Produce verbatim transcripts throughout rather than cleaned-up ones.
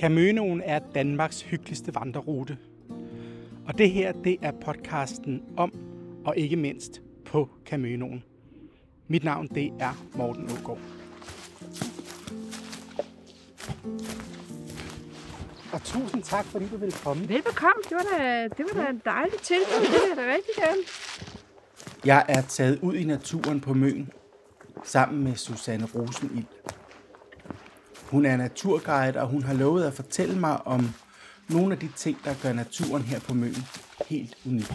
Camønoen er Danmarks hyggeligste vandrerute. Og det her, det er podcasten om og ikke mindst på Camønoen. Mit navn, det er Morten Aagaard. Og tusind tak, fordi du ville komme. Velbekomme. Det var da, det var da en dejlig tilbud. Det var da rigtig gerne. Jeg er taget ud i naturen på Møen sammen med Susanne Rosenild. Hun er naturguide, og hun har lovet at fortælle mig om nogle af de ting, der gør naturen her på Møen helt unik.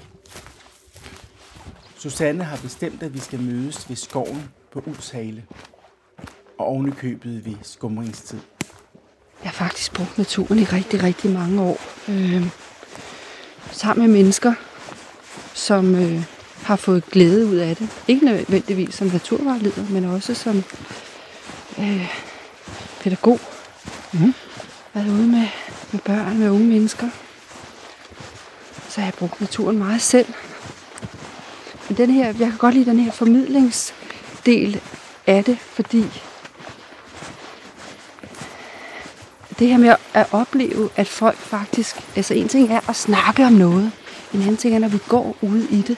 Susanne har bestemt, at vi skal mødes ved skoven på Ulvshale og ovenikøbet ved skumringstid. Jeg har faktisk brugt naturen i rigtig, rigtig mange år. Øh, sammen med mennesker, som øh, har fået glæde ud af det. Ikke nødvendigvis som naturvejleder, men også som øh, pædagog. Mm. Jeg har været ude med, med børn, med unge mennesker. Så jeg har brugt naturen meget selv. Men den her, jeg kan godt lide den her formidlingsdel af det, fordi det her med at opleve, at folk faktisk... Altså en ting er at snakke om noget. En anden ting er, når vi går ude i det.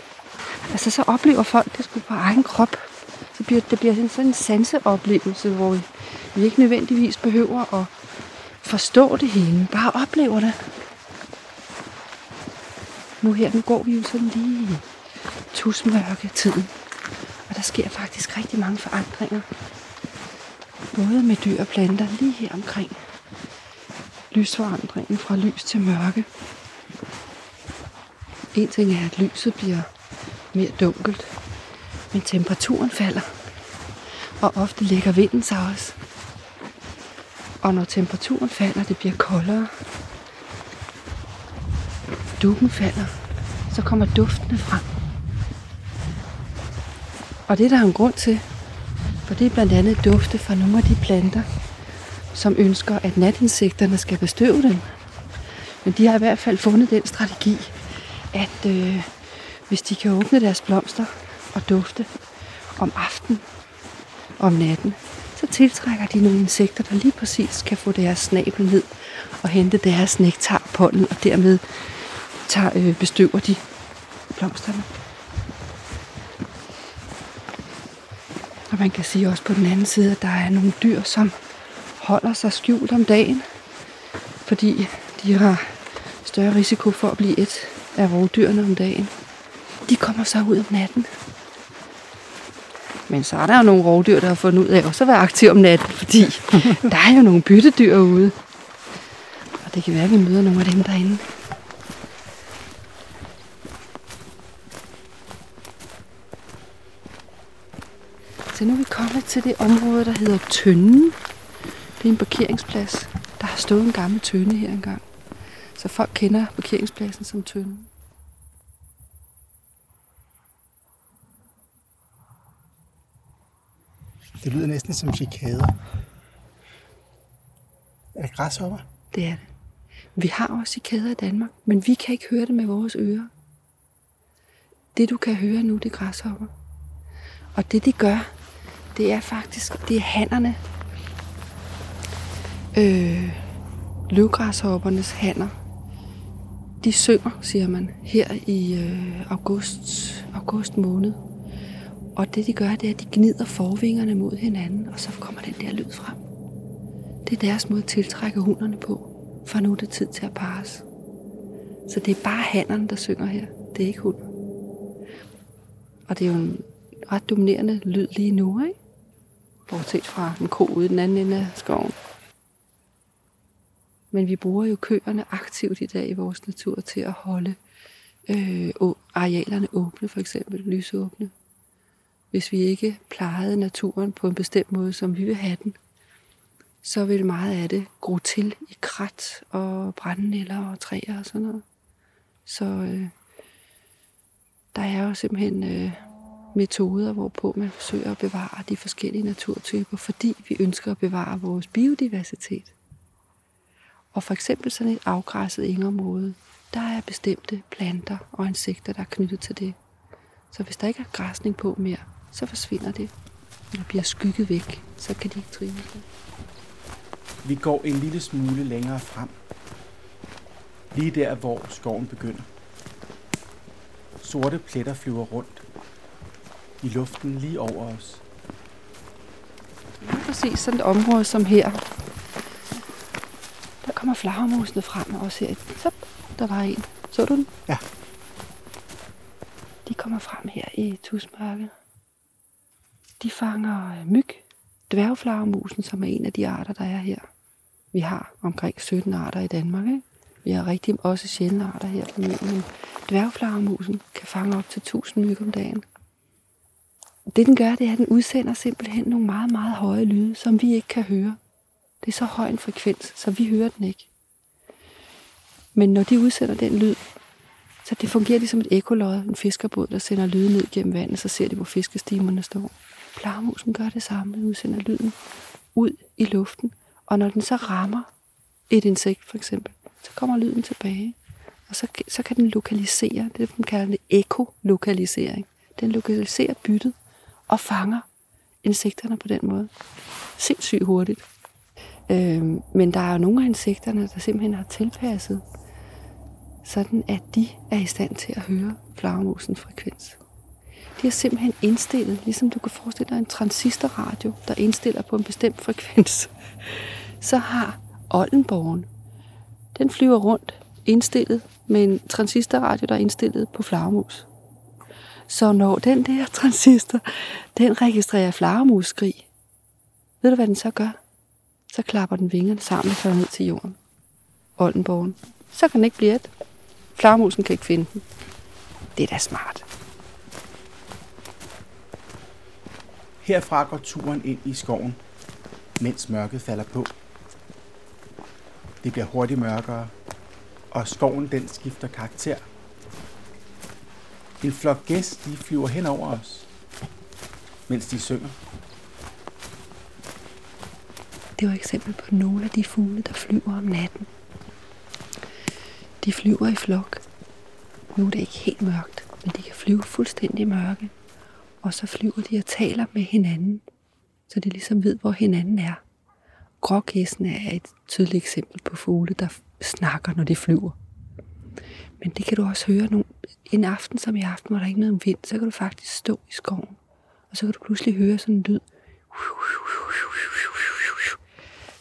Altså så oplever folk det sgu på egen krop. Så bliver, det bliver sådan en sanseoplevelse, hvor vi, vi ikke nødvendigvis behøver at forstå det hele. Bare oplever det. Nu her, nu går vi jo sådan lige i tusmørketiden. Og der sker faktisk rigtig mange forandringer. Både med dyr og planter lige her omkring. Lysforandringen fra lys til mørke. En ting er, at lyset bliver mere dunkelt, men temperaturen falder, og ofte lægger vinden sig også. Og når temperaturen falder, det bliver koldere. Duggen falder, så kommer duftene frem. Og det er der en grund til, for det er blandt andet dufte fra nogle af de planter, som ønsker, at natinsekterne skal bestøve dem. Men de har i hvert fald fundet den strategi, at øh, hvis de kan åbne deres blomster og dufte om aftenen og om natten, så tiltrækker de nogle insekter, der lige præcis kan få deres snabel ned og hente deres nektar på den, og dermed tager, øh, bestøver de blomsterne. Og man kan sige også på den anden side, at der er nogle dyr, som holder sig skjult om dagen, fordi de har større risiko for at blive et af rovdyrene om dagen. De kommer så ud om natten. Men så er der jo nogle rovdyr, der har fundet ud af også at være aktive om natten, fordi der er jo nogle byttedyr ude. Og det kan være, at vi møder nogle af dem derinde. Så nu er vi kommet til det område, der hedder Tønne. Det er en parkeringsplads. Der har stået en gammel tønde her engang. Så folk kender parkeringspladsen som Tønden. Det lyder næsten som cikader. Er det græshopper? Det er det. Vi har også cikader i Danmark, men vi kan ikke høre det med vores ører. Det du kan høre nu, det er græshopper. Og det de gør, det er faktisk, det er hannerne. Øh, løvgræshoppernes hanner, de synger, siger man, her i øh, august, august måned. Og det de gør, det er, at de gnider forvingerne mod hinanden, og så kommer den der lyd frem. Det er deres måde at tiltrække hunderne på, for nu er det tid til at pares. Så det er bare hannerne, der synger her. Det er ikke hunder. Og det er jo en ret dominerende lyd lige nu, ikke? Bortset fra en ko ude i den anden ende af skoven. Men vi bruger jo køerne aktivt i dag i vores natur til at holde øh, arealerne åbne, for eksempel lysåbne. Hvis vi ikke plejede naturen på en bestemt måde, som vi vil have den, så vil meget af det gro til i krat og brændenælder og træer og sådan noget. Så øh, der er jo simpelthen øh, metoder, hvorpå man forsøger at bevare de forskellige naturtyper, fordi vi ønsker at bevare vores biodiversitet. Og for eksempel sådan et afgræsset engområde, der er bestemte planter og insekter, der er knyttet til det. Så hvis der ikke er græsning på mere, så forsvinder det. Når det bliver skygget væk, så kan de ikke trives. Vi går en lille smule længere frem. Lige der, hvor skoven begynder. Sorte pletter flyver rundt i luften lige over os. Ja, præcis sådan et område som her. Der kommer flagermusene frem og også her. Så der var en. Så du den? Ja. De kommer frem her i tusmørket. De fanger myg. Dværgflagermusen, som er en af de arter, der er her. Vi har omkring sytten arter i Danmark, ikke? Vi har rigtig også sjældne arter her på Møen. Dværgflagermusen kan fange op til tusind myg om dagen. Det den gør, det er, at den udsender simpelthen nogle meget, meget høje lyde, som vi ikke kan høre. Det er så høj en frekvens, så vi hører den ikke. Men når de udsender den lyd, så det fungerer ligesom et ekolod, en fiskerbåd, der sender lyden ned gennem vandet, så ser de, hvor fiskestimerne står. Flagermusen gør det samme, den udsender lyden ud i luften, og når den så rammer et insekt for eksempel, så kommer lyden tilbage, og så, så kan den lokalisere, det er det, man kalder det ekolokalisering. Den lokaliserer byttet og fanger insekterne på den måde. Sindssygt hurtigt. Øhm, men der er jo nogle af insekterne, der simpelthen har tilpasset, sådan at de er i stand til at høre flagermusens frekvens. De er simpelthen indstillet, ligesom du kan forestille dig en transistorradio, der indstiller på en bestemt frekvens. Så har oldenborgen, den flyver rundt, indstillet med en transistorradio, der er indstillet på flagermus. Så når den der transistor, den registrerer flagermusskrig, ved du hvad den så gør? Så klapper den vingerne sammen og falder ned til jorden. Oldenborgen. Så kan den ikke blive et. Flagermusen kan ikke finde den. Det er da smart. Herfra går turen ind i skoven, mens mørket falder på. Det bliver hurtigt mørkere, og skoven den skifter karakter. En flok gæs de flyver hen over os, mens de synger. Det var et eksempel på nogle af de fugle, der flyver om natten. De flyver i flok. Nu er det ikke helt mørkt, men de kan flyve fuldstændig mørke. Og så flyver de og taler med hinanden, så de ligesom ved, hvor hinanden er. Grågæssen er et tydeligt eksempel på fugle, der snakker, når de flyver. Men det kan du også høre nogle, en aften som i aften, hvor der ikke er noget vind, så kan du faktisk stå i skoven. Og så kan du pludselig høre sådan en lyd.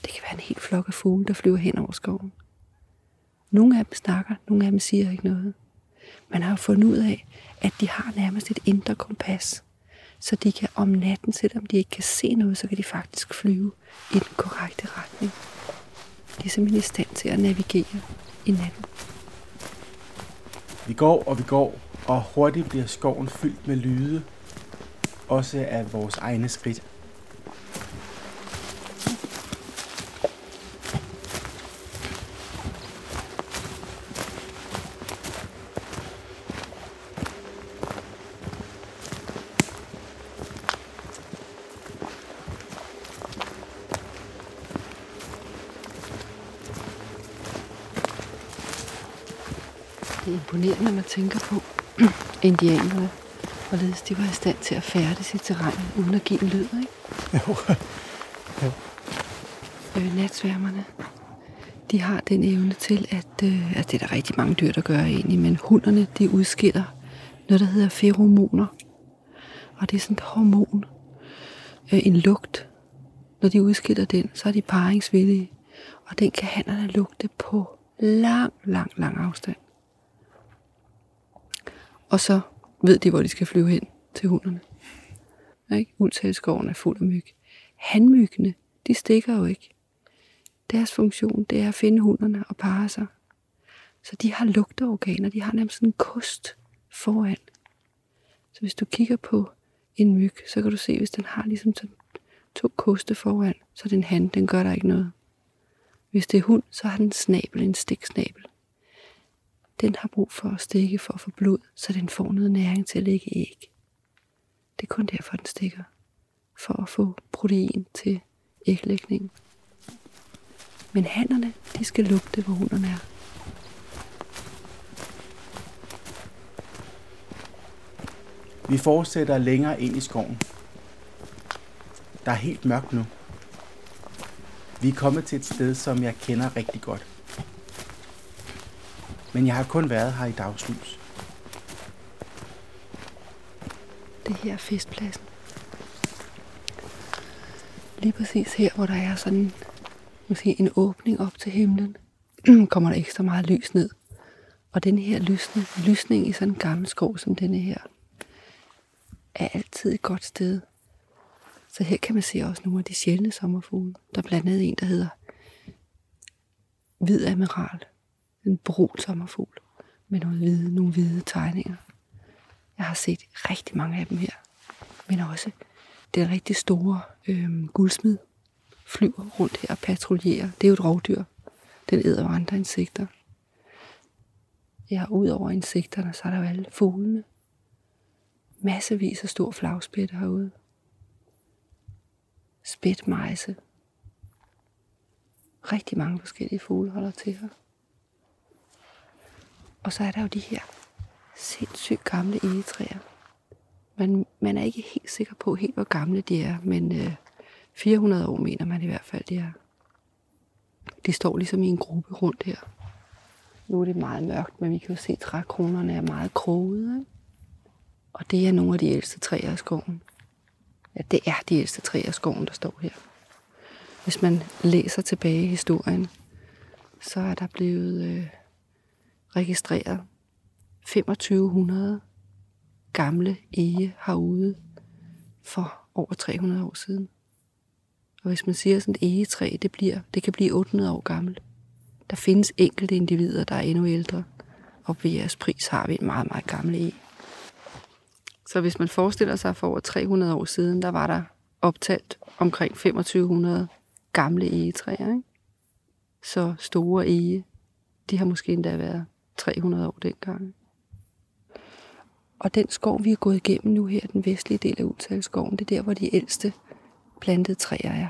Det kan være en helt flok af fugle, der flyver hen over skoven. Nogle af dem snakker, nogle af dem siger ikke noget. Man har jo fundet ud af, at de har nærmest et indre kompas. Så de kan om natten, selvom de ikke kan se noget, så kan de faktisk flyve i den korrekte retning. De er simpelthen i stand til at navigere i natten. Vi går og vi går, og hurtigt bliver skoven fyldt med lyde. Også af vores egne skridt. Imponerende, når man tænker på indianerne, hvorledes de var i stand til at færdes i terrænet, uden at give en lyd, ikke? Jo. jo. Øh, natsværmerne, de har den evne til, at øh, altså det er der rigtig mange dyr, der gør egentlig, men hunderne, de udskiller noget, der hedder feromoner. Og det er sådan et hormon, øh, en lugt. Når de udskiller den, så er de paringsvillige, og den kan hannerne lugte på lang, lang, lang afstand. Og så ved de, hvor de skal flyve hen til hunderne. Ulvshaleskoven er fuld af myg. Hanmyggene, de stikker jo ikke. Deres funktion, det er at finde hunderne og parre sig. Så de har lugteorganer, de har nærmest en kost foran. Så hvis du kigger på en myg, så kan du se, hvis den har ligesom to koste foran, så er det en han, den gør der ikke noget. Hvis det er hund, så har den en snabel, en stiksnabel. Den har brug for at stikke for at få blod, så den får noget næring til at lægge æg. Det er kun derfor, den stikker. For at få protein til æglægningen. Men hannerne, de skal lugte, hvor hunderne er. Vi fortsætter længere ind i skoven. Der er helt mørkt nu. Vi er kommet til et sted, som jeg kender rigtig godt. Men jeg har kun været her i dagslys. Det her er festpladsen. Lige præcis her, hvor der er sådan måske en åbning op til himlen, kommer der ikke så meget lys ned. Og den her lysning, lysning i sådan en gammel skov som denne her, er altid et godt sted. Så her kan man se også nogle af de sjældne sommerfugle. Der er blandt andet en, der hedder Hvid Amiral. En brun sommerfugl med nogle hvide, nogle hvide tegninger. Jeg har set rigtig mange af dem her. Men også den rigtig store øh, guldsmed flyver rundt her og patruljerer. Det er jo et rovdyr. Den æder jo andre insekter. Ja, ud over insekterne, så er der jo alle fuglene. Massevis af stor flagspæt herude. Spætmejse. Rigtig mange forskellige fugle holder til her. Og så er der jo de her sindssygt gamle egetræer. Man, man er ikke helt sikker på helt, hvor gamle de er, men øh, fire hundrede år mener man i hvert fald, de er. De står ligesom i en gruppe rundt her. Nu er det meget mørkt, men vi kan jo se, at trækronerne er meget krogede. Og det er nogle af de ældste træer i skoven. Ja, det er de ældste træer i skoven, der står her. Hvis man læser tilbage i historien, så er der blevet øh, registreret femogtyve hundrede gamle ege herude for over tre hundrede år siden. Og hvis man siger, at sådan et egetræ, det, bliver, det kan blive otte hundrede år gammelt. Der findes enkelte individer, der er endnu ældre. Og ved jeres pris har vi en meget, meget gammel ege. Så hvis man forestiller sig, for over tre hundrede år siden, der var der optalt omkring femogtyve hundrede gamle egetræer. Ikke? Så store ege, de har måske endda været tre hundrede år dengang. Og den skov, vi er gået igennem nu her, den vestlige del af Ulvshaleskoven, det er der, hvor de ældste plantede træer er.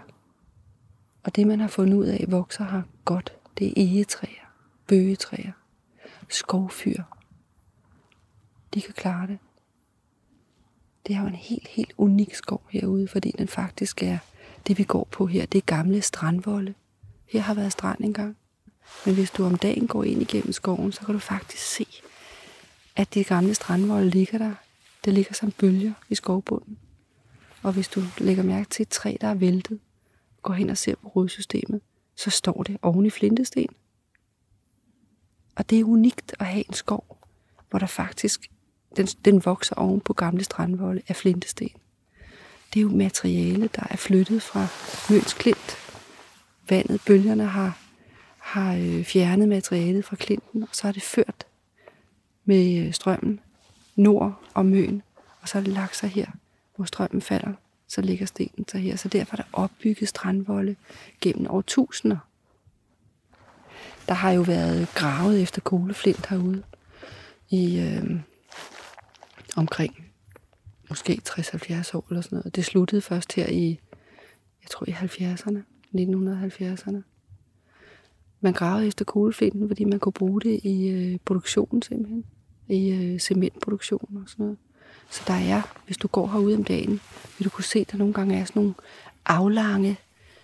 Og det, man har fundet ud af, vokser her godt, det er egetræer, bøgetræer, skovfyr. De kan klare det. Det er jo en helt, helt unik skov herude, fordi den faktisk er, det vi går på her, det er gamle strandvolde. Her har været strand engang. Men hvis du om dagen går ind igennem skoven, så kan du faktisk se, at de gamle strandvolde ligger der. Det ligger som bølger i skovbunden. Og hvis du lægger mærke til et træ, der er væltet, går hen og ser på rodsystemet, så står det oven i flintesten. Og det er unikt at have en skov, hvor der faktisk, den, den vokser oven på gamle strandvolde af flintesten. Det er jo materiale, der er flyttet fra Møns Klint. Vandet, bølgerne har, har fjernet materialet fra klinten, og så er det ført med strømmen nord og Møen, og så er det lagt sig her. Hvor strømmen falder, så ligger stenen så her. Så derfor er der opbygget strandvolde gennem årtusinder. Der har jo været gravet efter kogleflint herude i øh, omkring måske tres til halvfjerds år eller sådan noget. Det sluttede først her i, jeg tror i halvfjerdserne, nitten halvfjerdserne. Man gravede efter kogleflinten, fordi man kunne bruge det i øh, produktionen simpelthen. I øh, cementproduktionen og sådan noget. Så der er, hvis du går herude om dagen, vil du kunne se, at der nogle gange er sådan nogle aflange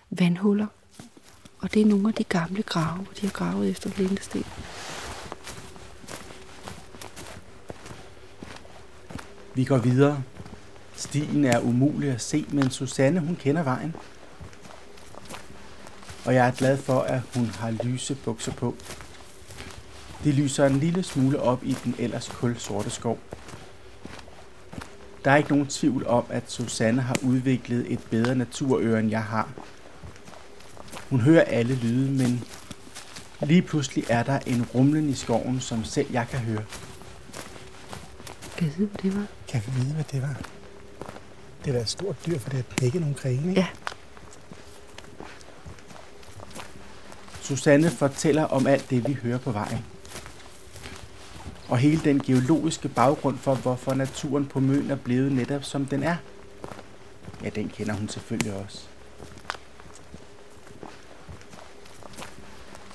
vandhuller. Og det er nogle af de gamle grave, de har gravet efter flintesten. Vi går videre. Stien er umulig at se, men Susanne, hun kender vejen. Og jeg er glad for, at hun har lyse bukser på. De lyser en lille smule op i den ellers kulsorte skov. Der er ikke nogen tvivl om, at Susanne har udviklet et bedre naturøre, end jeg har. Hun hører alle lyde, men lige pludselig er der en rumlen i skoven, som selv jeg kan høre. Kan vi vide, hvad det var? Kan vi vide, hvad det var? Det var et stort dyr, for det har knækket nogle grene, ikke? Ja. Susanne fortæller om alt det, vi hører på vejen. Og hele den geologiske baggrund for, hvorfor naturen på Møn er blevet netop som den er. Ja, den kender hun selvfølgelig også.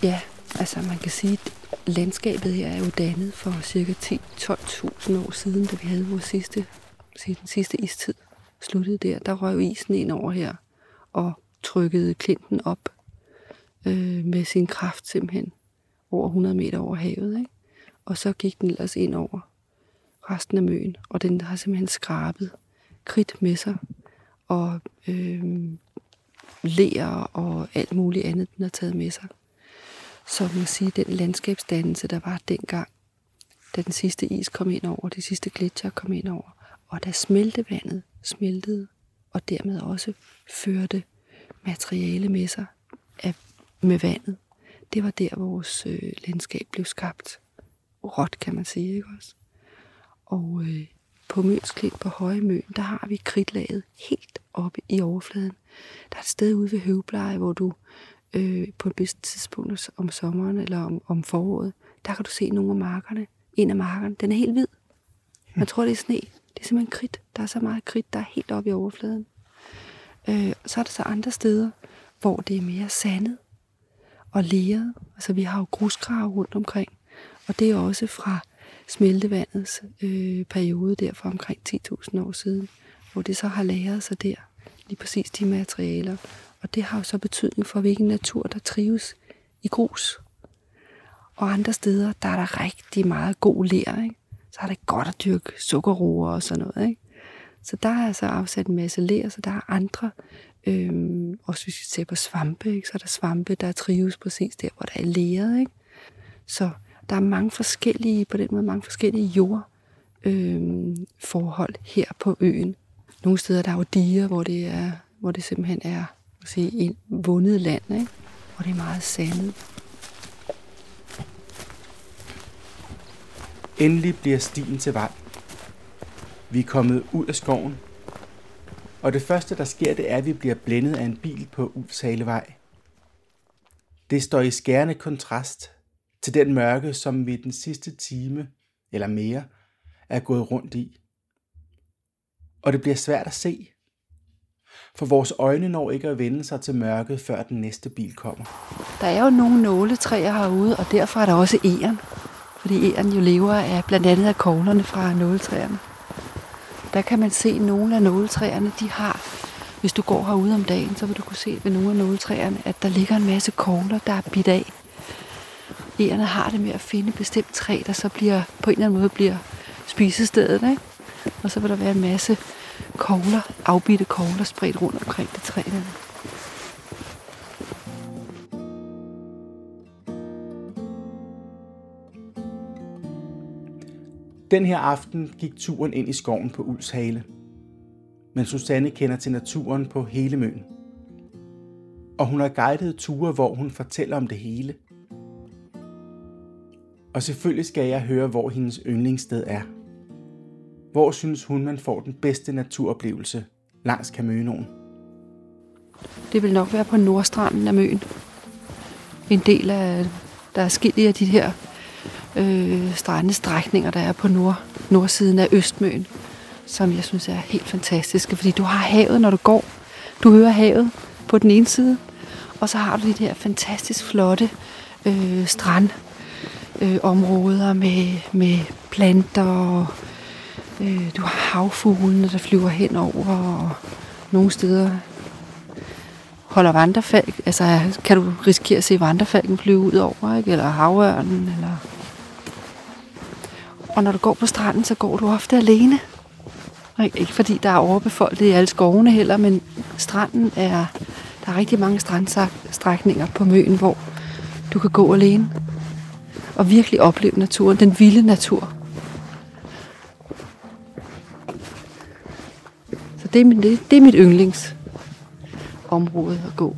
Ja, altså man kan sige, at landskabet her er jo dannet for ca. ti til tolv tusind år siden, da vi havde vores sidste, den sidste istid sluttede der. Der røg isen ind over her og trykkede klinten op. øh, med sin kraft simpelthen over hundrede meter over havet, ikke? Og så gik den ellers ind over resten af Møen, og den har simpelthen skrabet kridt med sig, og øh, ler og alt muligt andet, den har taget med sig. Så man kan sige, den landskabsdannelse, der var dengang, da den sidste is kom ind over, de sidste gletsjer kom ind over, og da smeltevandet smeltede, og dermed også førte materiale med sig af, med vandet. Det var der, vores øh, landskab blev skabt. Råt, kan man sige, ikke også? Og øh, på Møns Klint, på Høje Møn, der har vi kridtlaget helt oppe i overfladen. Der er et sted ude ved Høvebleje, hvor du øh, på et bestemt tidspunkt om sommeren eller om, om foråret, der kan du se nogle af markerne. En af markerne, den er helt hvid. Man tror, det er sne. Det er simpelthen kridt. Der er så meget kridt, der er helt oppe i overfladen. Øh, så er der så andre steder, hvor det er mere sandet og leret. Altså, vi har jo grusgrave rundt omkring. Og det er også fra smeltevandets øh, periode der for omkring ti tusind år siden, hvor det så har lagret sig der, lige præcis de materialer. Og det har jo så betydning for, hvilken natur, der trives i grus. Og andre steder, der er der rigtig meget god ler, ikke? Så er det godt at dyrke sukkerroer og sådan noget, ikke? Så der er altså afsat en masse ler, så der er andre, øhm, også hvis vi ser på svampe, ikke? Så er der svampe, der trives præcis der, hvor der er leret, ikke? Så der er mange forskellige, på den måde mange forskellige jordforhold øhm, her på øen. Nogle steder, der er jo diger, hvor det, er, hvor det simpelthen er sige, en vundet land, ikke? Hvor det er meget sandet. Endelig bliver stien til vej. Vi er kommet ud af skoven, og det første, der sker, det er, at vi bliver blændet af en bil på Ulvshalevej. Det står i skærende kontrast til den mørke, som vi den sidste time, eller mere, er gået rundt i. Og det bliver svært at se, for vores øjne når ikke at vende sig til mørket, før den næste bil kommer. Der er jo nogle nåletræer herude, og derfor er der også egern. Fordi egern jo lever af blandt andet af koglerne fra nåletræerne. Der kan man se, at nogle af nåletræerne, de har, hvis du går herude om dagen, så vil du kunne se ved nogle af nåletræerne, at der ligger en masse kogler, der er bidt af. Egerne har det med at finde bestemt træ, der så bliver, på en eller anden måde bliver spisestedet, ikke? Og så vil der være en masse kogler, afbidte kogler, spredt rundt omkring det træ der. Den her aften gik turen ind i skoven på Ulvshale. Men Susanne kender til naturen på hele Møn. Og hun har guidet ture, hvor hun fortæller om det hele. Og selvfølgelig skal jeg høre, hvor hendes yndlingssted er. Hvor synes hun, man får den bedste naturoplevelse langs Camønoen? Det vil nok være på nordstranden af Møn. En del af, der er skillige af de her Øh, strandestrækninger, der er på nord, nordsiden af Østmøen, som jeg synes er helt fantastiske, fordi du har havet, når du går. Du hører havet på den ene side, og så har du de der fantastisk flotte øh, strandområder øh, med, med planter, og øh, du har havfuglene, der flyver henover, og nogle steder holder vandrefalk, altså kan du risikere at se vandrefalken flyve ud over, ikke? Eller havørnen, eller. Og når du går på stranden, så går du ofte alene. Ikke fordi der er overbefolket i alle skovene heller, men stranden er, der er rigtig mange strandstrækninger på Møen, hvor du kan gå alene og virkelig opleve naturen, den vilde natur. Så det er mit, det er mit yndlingsområde at gå.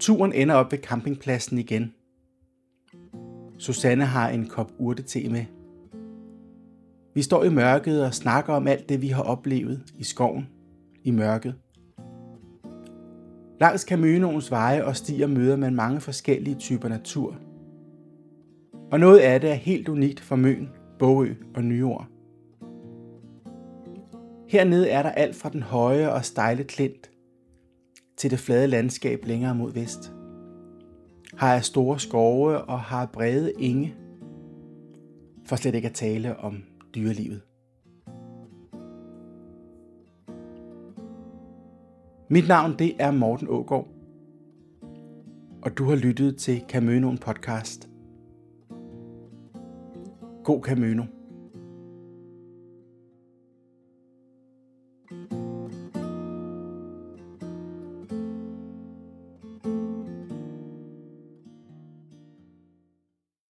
Turen ender op ved campingpladsen igen. Susanne har en kop urtete med. Vi står i mørket og snakker om alt det, vi har oplevet i skoven, i mørket. Langs Camønoens veje og stier møder man mange forskellige typer natur. Og noget af det er helt unikt for Møn, Bogø og Nyord. Hernede er der alt fra den høje og stejle klint til det flade landskab længere mod vest. Har store skove og har brede enge, for slet ikke at tale om dyrelivet. Mit navn det er Morten Aagaard, og du har lyttet til Camønoen podcast. God Camøno.